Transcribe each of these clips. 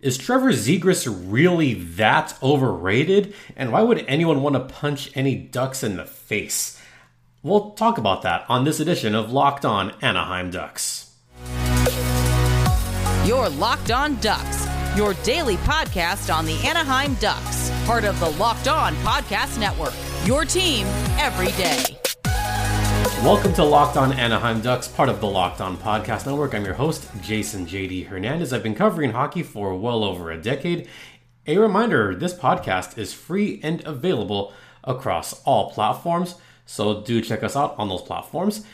Is Trevor Zegras really that overrated? And why would anyone want to punch any Ducks in the face? We'll talk about that on this edition of Locked On Anaheim Ducks. Your Locked On Ducks, your daily podcast on the Anaheim Ducks, part of the Locked On Podcast Network, your team every day. Welcome to Locked On Anaheim Ducks, part of the Locked On Podcast Network. I'm your host, Jason JD Hernandez. I've been covering hockey for well over a decade. A reminder, this podcast is free and available across all platforms, so do check us out on those platforms.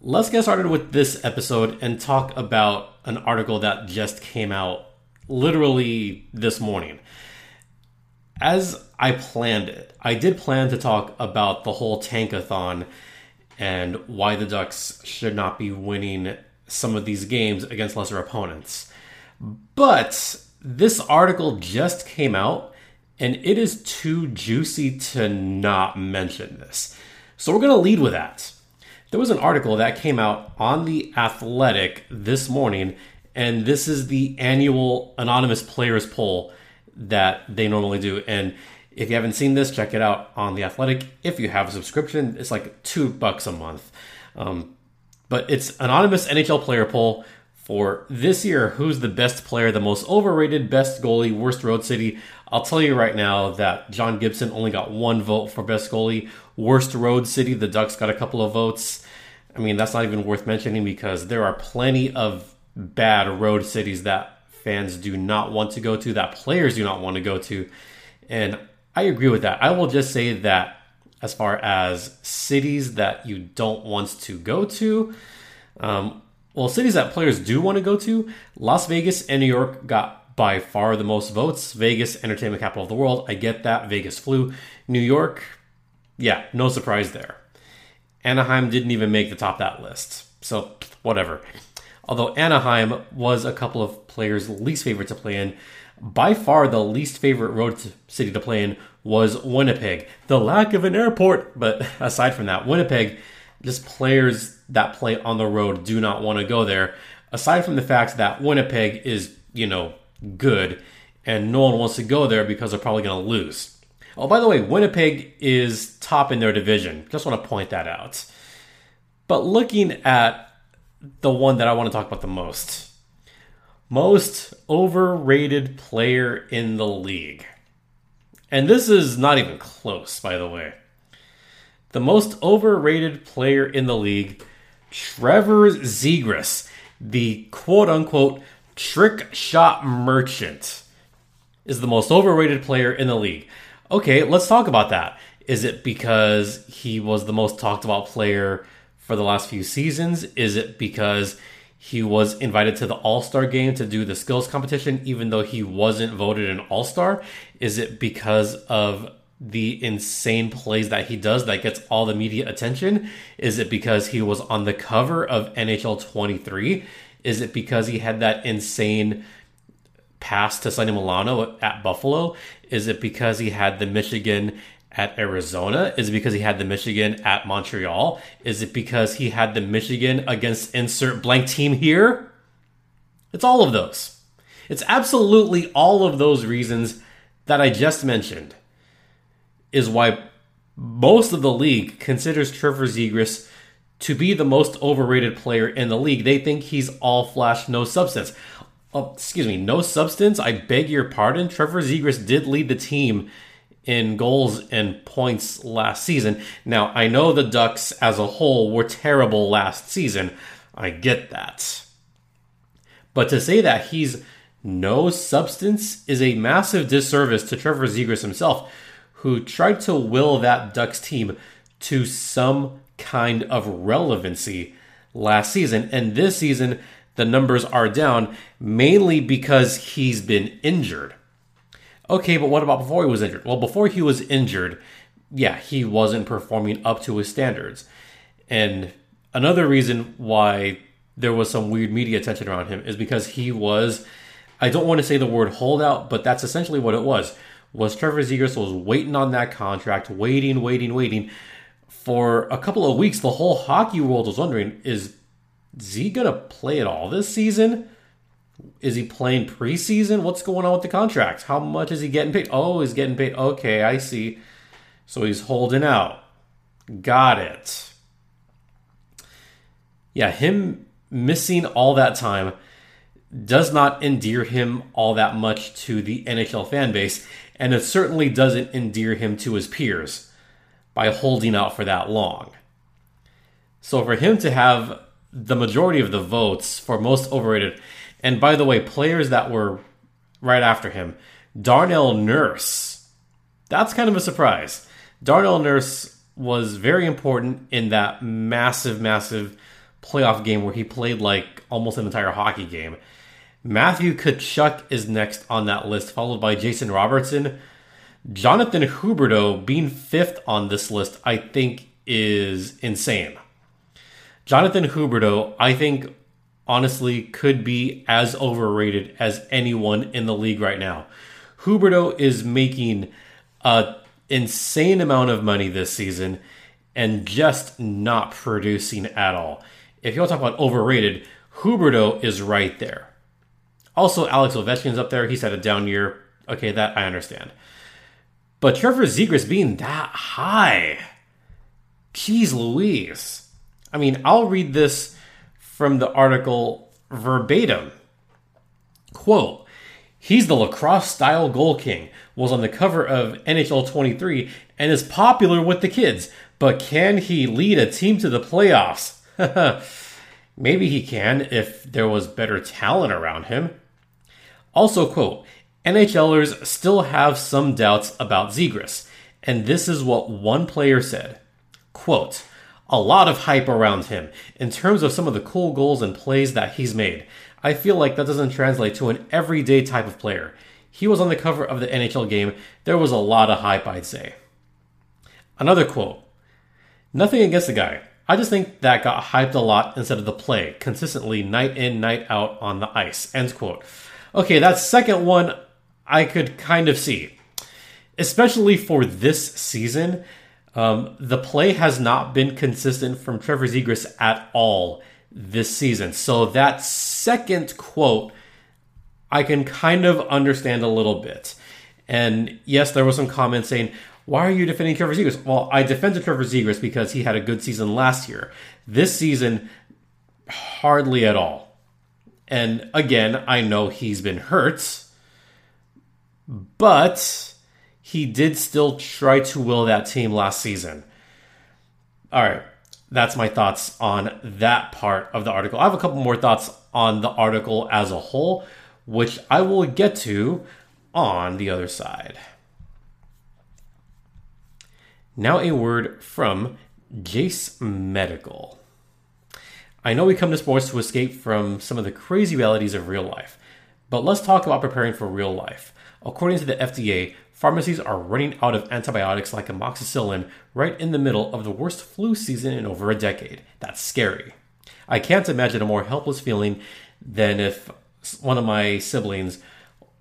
Let's get started with this episode and talk about an article that just came out literally this morning. As I planned it, I did plan to talk about the whole tankathon and why the Ducks should not be winning some of these games against lesser opponents. But this article just came out, and it is too juicy to not mention this. So we're going to lead with that. There was an article that came out on The Athletic this morning, and this is the annual anonymous players poll that they normally do. And if you haven't seen this, check it out on The Athletic. If you have a subscription, it's like $2 a month. But it's anonymous NHL player poll for this year. Who's the best player, the most overrated, best goalie, worst road city? I'll tell you right now that John Gibson only got one vote for best goalie. Worst road city, the Ducks got a couple of votes. I mean, that's not even worth mentioning because there are plenty of bad road cities that fans do not want to go to, that players do not want to go to. And I agree with that. I will just say that as far as cities that you don't want to go to, cities that players do want to go to, Las Vegas and New York got by far the most votes. Vegas, entertainment capital of the world. I get that. Vegas flew. New York, yeah, no surprise there. Anaheim didn't even make the top of that list. So whatever. Although Anaheim was a couple of players' least favorite to play in, by far the least favorite road city to play in was Winnipeg. The lack of an airport, but aside from that, Winnipeg, just players that play on the road do not want to go there. Aside from the fact that Winnipeg is, good, and no one wants to go there because they're probably going to lose. Oh, by the way, Winnipeg is top in their division. Just want to point that out. But looking at the one that I want to talk about the most, most overrated player in the league. And this is not even close, by the way. The most overrated player in the league, Trevor Zegras, the quote-unquote trick shot merchant, is the most overrated player in the league. Okay, let's talk about that. Is it because he was the most talked about player for the last few seasons? Is it because he was invited to the All-Star game to do the skills competition, even though he wasn't voted an All-Star? Is it because of the insane plays that he does that gets all the media attention? Is it because he was on the cover of NHL 23? Is it because he had that insane pass to Sonny Milano at Buffalo? Is it because he had the Michigan at Arizona? Is it because he had the Michigan at Montreal? Is it because he had the Michigan against insert blank team here? It's all of those. It's absolutely all of those reasons that I just mentioned is why most of the league considers Trevor Zegras to be the most overrated player in the league. They think he's all flash, no substance. Oh, excuse me, no substance? I beg your pardon. Trevor Zegras did lead the team in goals and points last season. Now, I know the Ducks as a whole were terrible last season. I get that. But to say that he's no substance is a massive disservice to Trevor Zegras himself, who tried to will that Ducks team to some kind of relevancy last season. And this season, the numbers are down mainly because he's been injured. Okay, but what about before he was injured? Well, before he was injured, yeah, he wasn't performing up to his standards. And another reason why there was some weird media attention around him is because he was, I don't want to say the word holdout, but that's essentially what it was Trevor Zegras was waiting on that contract, waiting. For a couple of weeks, the whole hockey world was wondering, is Z going to play at all this season? Is he playing preseason? What's going on with the contracts? How much is he getting paid? Oh, he's getting paid. Okay, I see. So he's holding out. Got it. Yeah, him missing all that time does not endear him all that much to the NHL fan base, and it certainly doesn't endear him to his peers by holding out for that long. So for him to have the majority of the votes for most overrated, and by the way, players that were right after him, Darnell Nurse, that's kind of a surprise. Darnell Nurse was very important in that massive, massive playoff game where he played like almost an entire hockey game. Matthew Tkachuk is next on that list, followed by Jason Robertson. Jonathan Huberdeau being fifth on this list, I think, is insane. Jonathan Huberdeau, I think, honestly, could be as overrated as anyone in the league right now. Huberdeau is making an insane amount of money this season and just not producing at all. If you want to talk about overrated, Huberdeau is right there. Also, Alex Ovechkin's up there. He's had a down year. Okay, that I understand. But Trevor Zegras being that high, geez Louise. I mean, I'll read this from the article verbatim. Quote, "He's the lacrosse-style goal king, was on the cover of NHL 23, and is popular with the kids. But can he lead a team to the playoffs?" Maybe he can if there was better talent around him. Also, quote, "NHLers still have some doubts about Zegras, and this is what one player said. Quote, "A lot of hype around him in terms of some of the cool goals and plays that he's made. I feel like that doesn't translate to an everyday type of player. He was on the cover of the NHL game. There was a lot of hype, I'd say." Another quote, "Nothing against the guy. I just think that got hyped a lot instead of the play, consistently night in, night out on the ice." End quote. Okay, that second one I could kind of see. Especially for this season, the play has not been consistent from Trevor Zegras at all this season. So that second quote, I can kind of understand a little bit. And yes, there was some comments saying, "Why are you defending Trevor Zegras?" Well, I defended Trevor Zegras because he had a good season last year. This season, hardly at all. And again, I know he's been hurt, but he did still try to will that team last season. All right, that's my thoughts on that part of the article. I have a couple more thoughts on the article as a whole, which I will get to on the other side. Now a word from Jase Medical. I know we come to sports to escape from some of the crazy realities of real life, but let's talk about preparing for real life. According to the FDA, pharmacies are running out of antibiotics like amoxicillin right in the middle of the worst flu season in over a decade. That's scary. I can't imagine a more helpless feeling than if one of my siblings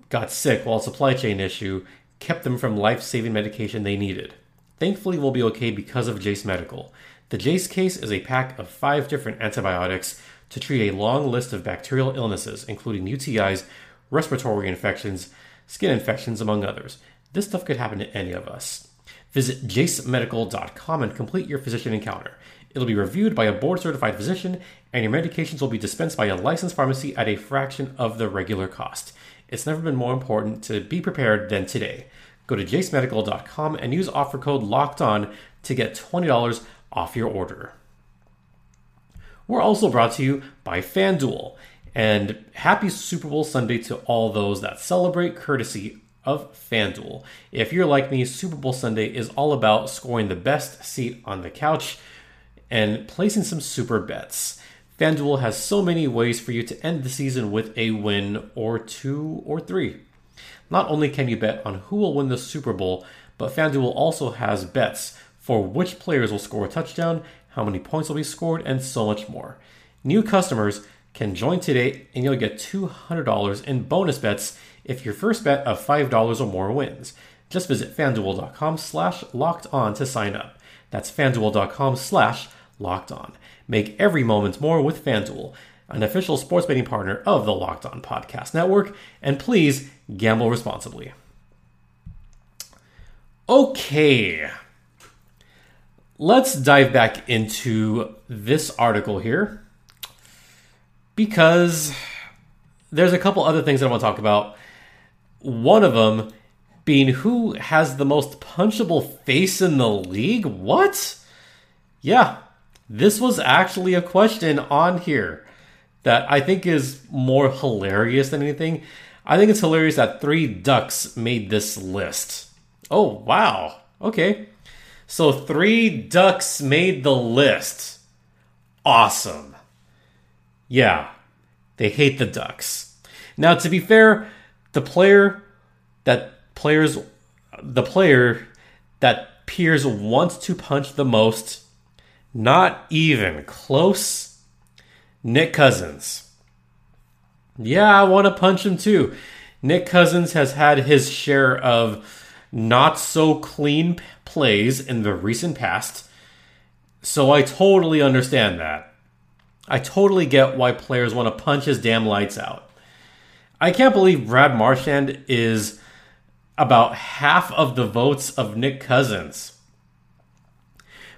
got sick while a supply chain issue kept them from life-saving medication they needed. Thankfully, we'll be okay because of Jase Medical. The Jase case is a pack of 5 different antibiotics to treat a long list of bacterial illnesses, including UTIs, respiratory infections, skin infections, among others. This stuff could happen to any of us. Visit jasemedical.com and complete your physician encounter. It'll be reviewed by a board-certified physician, and your medications will be dispensed by a licensed pharmacy at a fraction of the regular cost. It's never been more important to be prepared than today. Go to jasemedical.com and use offer code LOCKEDON to get $20 off your order. We're also brought to you by FanDuel. And happy Super Bowl Sunday to all those that celebrate, courtesy of FanDuel. If you're like me, Super Bowl Sunday is all about scoring the best seat on the couch and placing some super bets. FanDuel has so many ways for you to end the season with a win or 2 or 3. Not only can you bet on who will win the Super Bowl, but FanDuel also has bets for which players will score a touchdown, how many points will be scored, and so much more. New customers can join today and you'll get $200 in bonus bets if your first bet of $5 or more wins. Just visit FanDuel.com/LockedOn to sign up. That's FanDuel.com/LockedOn. Make every moment more with FanDuel. an official sports betting partner of the Locked On Podcast Network, and please gamble responsibly. Okay, let's dive back into this article here, because there's a couple other things that I want to talk about. One of them being who has the most punchable face in the league? What? Yeah, this was actually a question on here that I think is more hilarious than anything. I think it's hilarious that 3 Ducks made this list. Oh, wow. Okay. So 3 Ducks made the list. Awesome. Yeah, they hate the Ducks. Now, to be fair, the player that Piers wants to punch the most, not even close, Nick Cousins. Yeah, I want to punch him too. Nick Cousins has had his share of not so clean plays in the recent past, so I totally understand that. I totally get why players want to punch his damn lights out. I can't believe Brad Marchand is about half of the votes of Nick Cousins.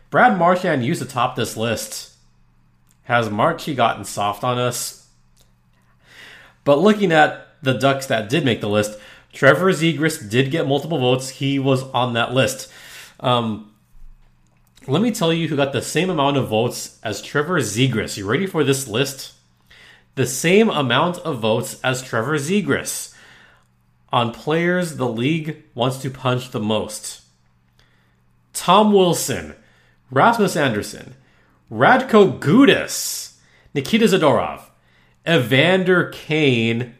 Brad Marchand used to top this list. Has Marchie gotten soft on us? But looking at the Ducks that did make the list, Trevor Zegras did get multiple votes. He was on that list. Let me tell you who got the same amount of votes as Trevor Zegras. You ready for this list? The same amount of votes as Trevor Zegras on players the league wants to punch the most. Tom Wilson, Rasmus Anderson, Radko Gudis, Nikita Zadorov, Evander Kane,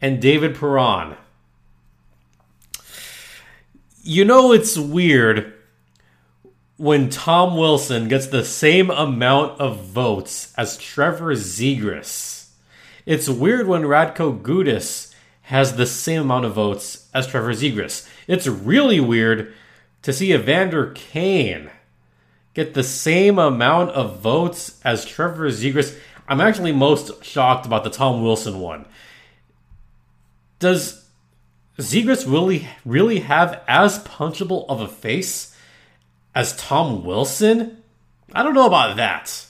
and David Perron. You know, it's weird when Tom Wilson gets the same amount of votes as Trevor Zegras. It's weird when Radko Gudis has the same amount of votes as Trevor Zegras. It's really weird to see Evander Kane get the same amount of votes as Trevor Zegras. I'm actually most shocked about the Tom Wilson one. Does Zegras really have as punchable of a face as Tom Wilson? I don't know about that.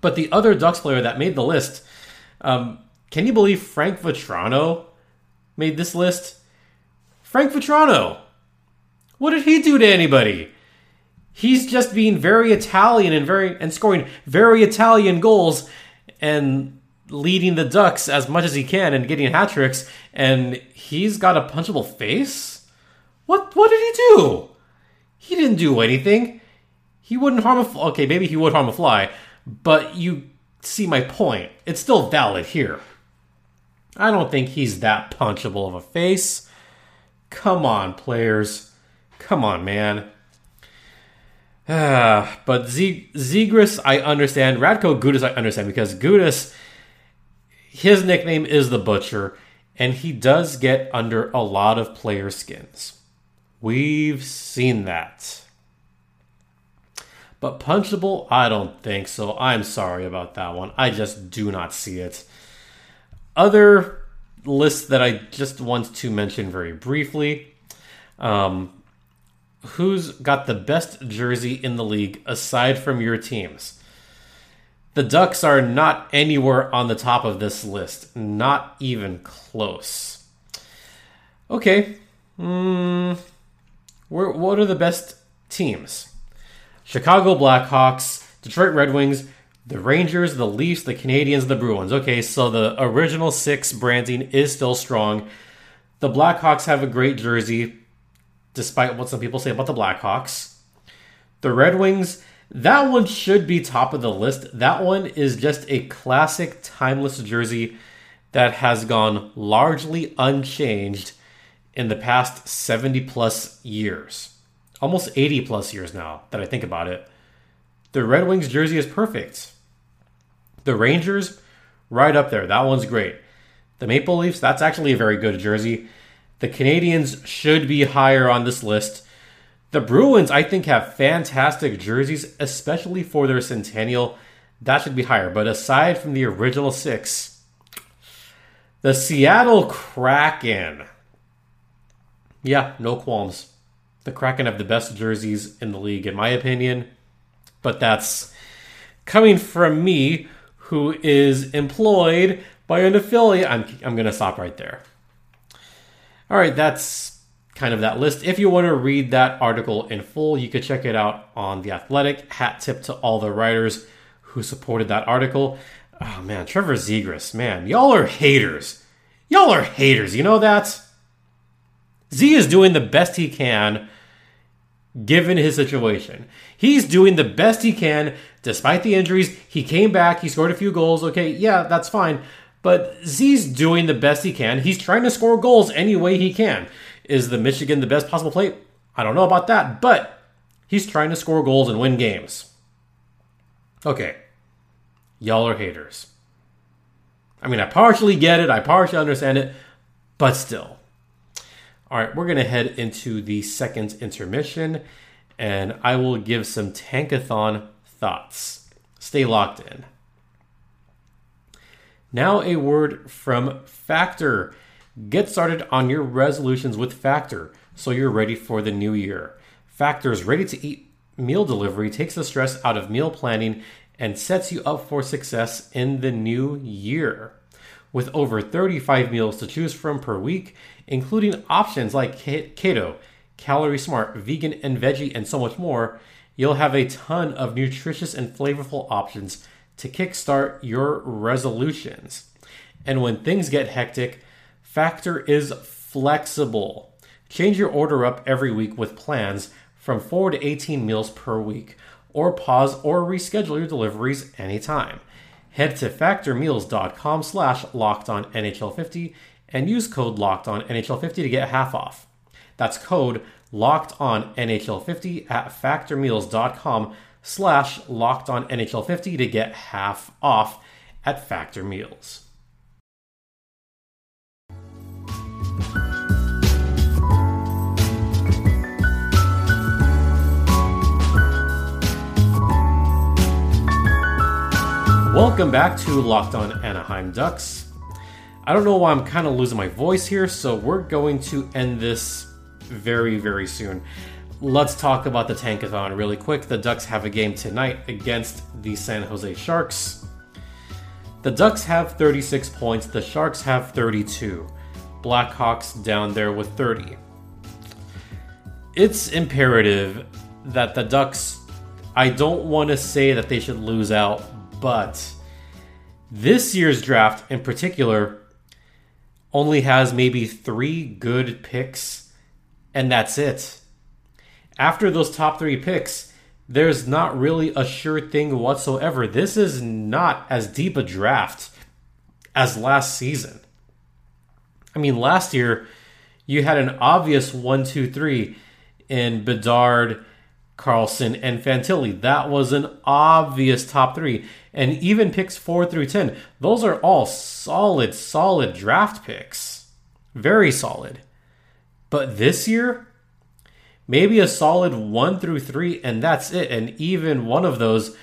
But the other Ducks player that made the list, can you believe Frank Vatrano made this list? Frank Vatrano! What did he do to anybody? He's just being very Italian and scoring very Italian goals and leading the Ducks as much as he can and getting hat tricks, and he's got a punchable face? What did he do? He didn't do anything. He wouldn't harm a fly. Okay, maybe he would harm a fly, but you see my point. It's still valid here. I don't think he's that punchable of a face. Come on, players. Come on, man. But Zegras, I understand. Radko Gudis, I understand, because Gudis, his nickname is the Butcher, and he does get under a lot of player skins. We've seen that. But punchable, I don't think so. I'm sorry about that one. I just do not see it. Other lists that I just want to mention very briefly. Who's got the best jersey in the league aside from your teams? The Ducks are not anywhere on the top of this list. Not even close. Okay. What are the best teams? Chicago Blackhawks, Detroit Red Wings, the Rangers, the Leafs, the Canadiens, the Bruins. Okay, so the original 6 branding is still strong. The Blackhawks have a great jersey, despite what some people say about the Blackhawks. The Red Wings, that one should be top of the list. That one is just a classic, timeless jersey that has gone largely unchanged in the past 70-plus years. Almost 80-plus years now that I think about it. The Red Wings jersey is perfect. The Rangers, right up there. That one's great. The Maple Leafs, that's actually a very good jersey. The Canadiens should be higher on this list. The Bruins, I think, have fantastic jerseys, especially for their centennial. that should be higher. But aside from the original six, the Seattle Kraken. Yeah, no qualms. The Kraken have the best jerseys in the league, in my opinion. But that's coming from me, who is employed by an affiliate. I'm going to stop right there. All right, that's kind of that list. If you want to read that article in full, you could check it out on The Athletic. Hat tip to all the writers who supported that article. Oh, man, Trevor Zegras, man, y'all are haters. Y'all are haters, you know that? Z is doing the best he can given his situation. He's doing the best he can despite the injuries. He came back, he scored a few goals. Okay, yeah, that's fine. But Z's doing the best he can. He's trying to score goals any way he can. Is the Michigan the best possible play? I don't know about that, but he's trying to score goals and win games. Okay, y'all are haters. I mean, I partially get it, I partially understand it, but still. All right, we're going to head into the second intermission, and I will give some Tankathon thoughts. Stay locked in. Now a word from Factor. Get started on your resolutions with Factor so you're ready for the new year. Factor's ready-to-eat meal delivery takes the stress out of meal planning and sets you up for success in the new year. With over 35 meals to choose from per week, including options like keto, calorie smart, vegan and veggie, and so much more, you'll have a ton of nutritious and flavorful options to kickstart your resolutions. And when things get hectic, Factor is flexible. Change your order up every week with plans from 4 to 18 meals per week, or pause or reschedule your deliveries anytime. Head to factormeals.com/LockedOnNHL50 and use code LockedOnNHL50 to get half off. That's code LockedOnNHL50 at factormeals.com/LockedOnNHL50 to get half off at Factor Meals. Welcome back to Locked On Anaheim Ducks. I don't know why I'm kind of losing my voice here, so we're going to end this very, very soon. Let's talk about the Tankathon really quick. The Ducks have a game tonight against the San Jose Sharks. The Ducks have 36 points. The Sharks have 32. Blackhawks down there with 30. It's imperative that the Ducks, I don't want to say that they should lose out, but this year's draft in particular only has maybe 3 good picks, and that's it. After those top 3 picks, there's not really a sure thing whatsoever. This is not as deep a draft as last season. I mean, last year, you had an obvious 1-2-3 in Bedard, Carlson, and Fantilli. That was an obvious top 3. And even picks 4 through 10, those are all solid, solid draft picks. Very solid. But this year, maybe a solid 1 through 3, and that's it. And even one of those,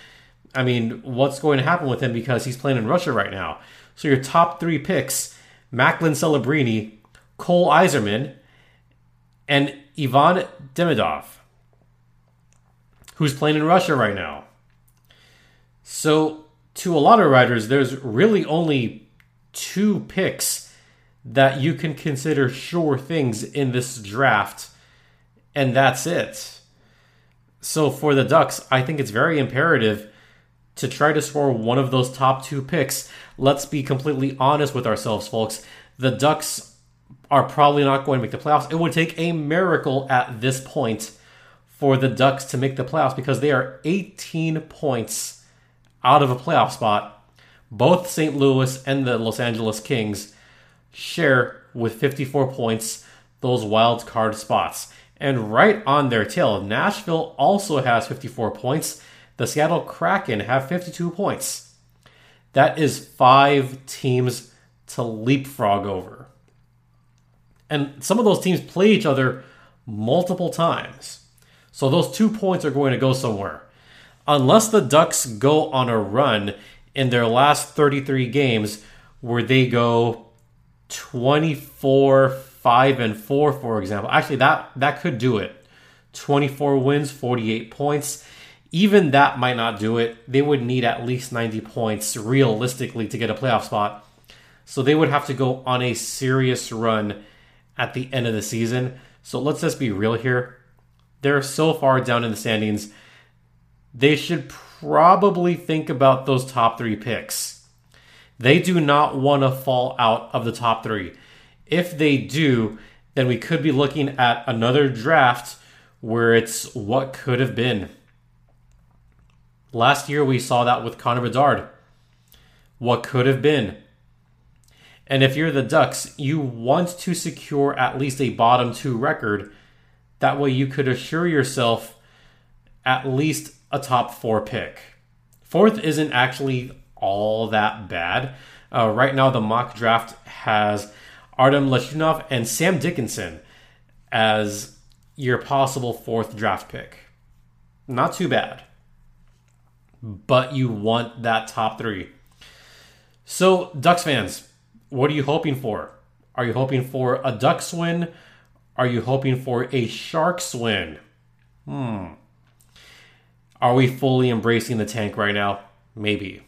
I mean, what's going to happen with him because he's playing in Russia right now? So your top 3 picks, Macklin Celebrini, Cole Iserman, and Ivan Demidov, who's playing in Russia right now. So to a lot of writers, there's really only 2 picks that you can consider sure things in this draft, and that's it. So for the Ducks, I think it's very imperative to try to score one of those top 2 picks. Let's be completely honest with ourselves, folks. The Ducks are probably not going to make the playoffs. It would take a miracle at this point for the Ducks to make the playoffs, because they are 18 points out of a playoff spot. Both St. Louis and the Los Angeles Kings share with 54 points those wild card spots. And right on their tail, Nashville also has 54 points. The Seattle Kraken have 52 points. That is 5 teams to leapfrog over. And some of those teams play each other multiple times. So those 2 points are going to go somewhere. unless the Ducks go on a run in their last 33 games where they go 24-5-4, for example. Actually, that could do it. 24 wins, 48 points. Even that might not do it. They would need at least 90 points realistically to get a playoff spot. So they would have to go on a serious run at the end of the season. So let's just be real here. They're so far down in the standings. They should probably think about those top three picks. They do not want to fall out of the top three. If they do, then we could be looking at another draft where it's what could have been. Last year, we saw that with Connor Bedard. What could have been. And if you're the Ducks, you want to secure at least a bottom two record. That way you could assure yourself at least a top four pick. Fourth isn't actually all that bad. Right now, the mock draft has Artem Leshinov and Sam Dickinson as your possible fourth draft pick. Not too bad. But you want that top three. So, Ducks fans, what are you hoping for? Are you hoping for a Ducks win? Are you hoping for a Sharks win? Are we fully embracing the tank right now? Maybe.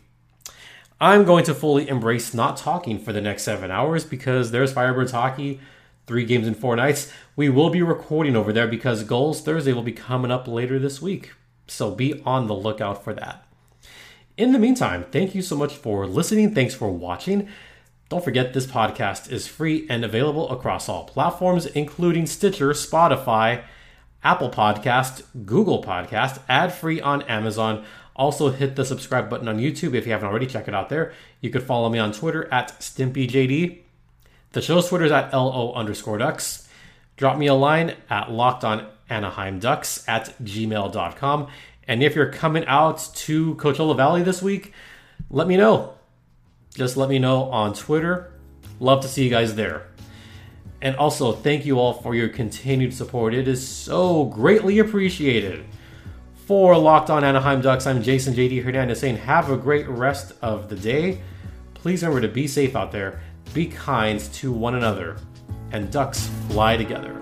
I'm going to fully embrace not talking for the next 7 hours because there's Firebirds hockey, 3 games in 4 nights. We will be recording over there because Goals Thursday will be coming up later this week. So be on the lookout for that. In the meantime, thank you so much for listening. Thanks for watching. Don't forget this podcast is free and available across all platforms, including Stitcher, Spotify, Apple Podcast, Google Podcast, ad-free on Amazon. Also hit the subscribe button on YouTube if you haven't already. Check it out there. You could follow me on Twitter at StimpyJD. The show's Twitter is at LO_Ducks. Drop me a line at LockedOnAnaheimDucks@gmail.com. And if you're coming out to Coachella Valley this week, let me know. Just let me know on Twitter. Love to see you guys there. And also, thank you all for your continued support. It is so greatly appreciated. For Locked On Anaheim Ducks, I'm Jason JD Hernandez saying have a great rest of the day. Please remember to be safe out there, be kind to one another, and Ducks fly together.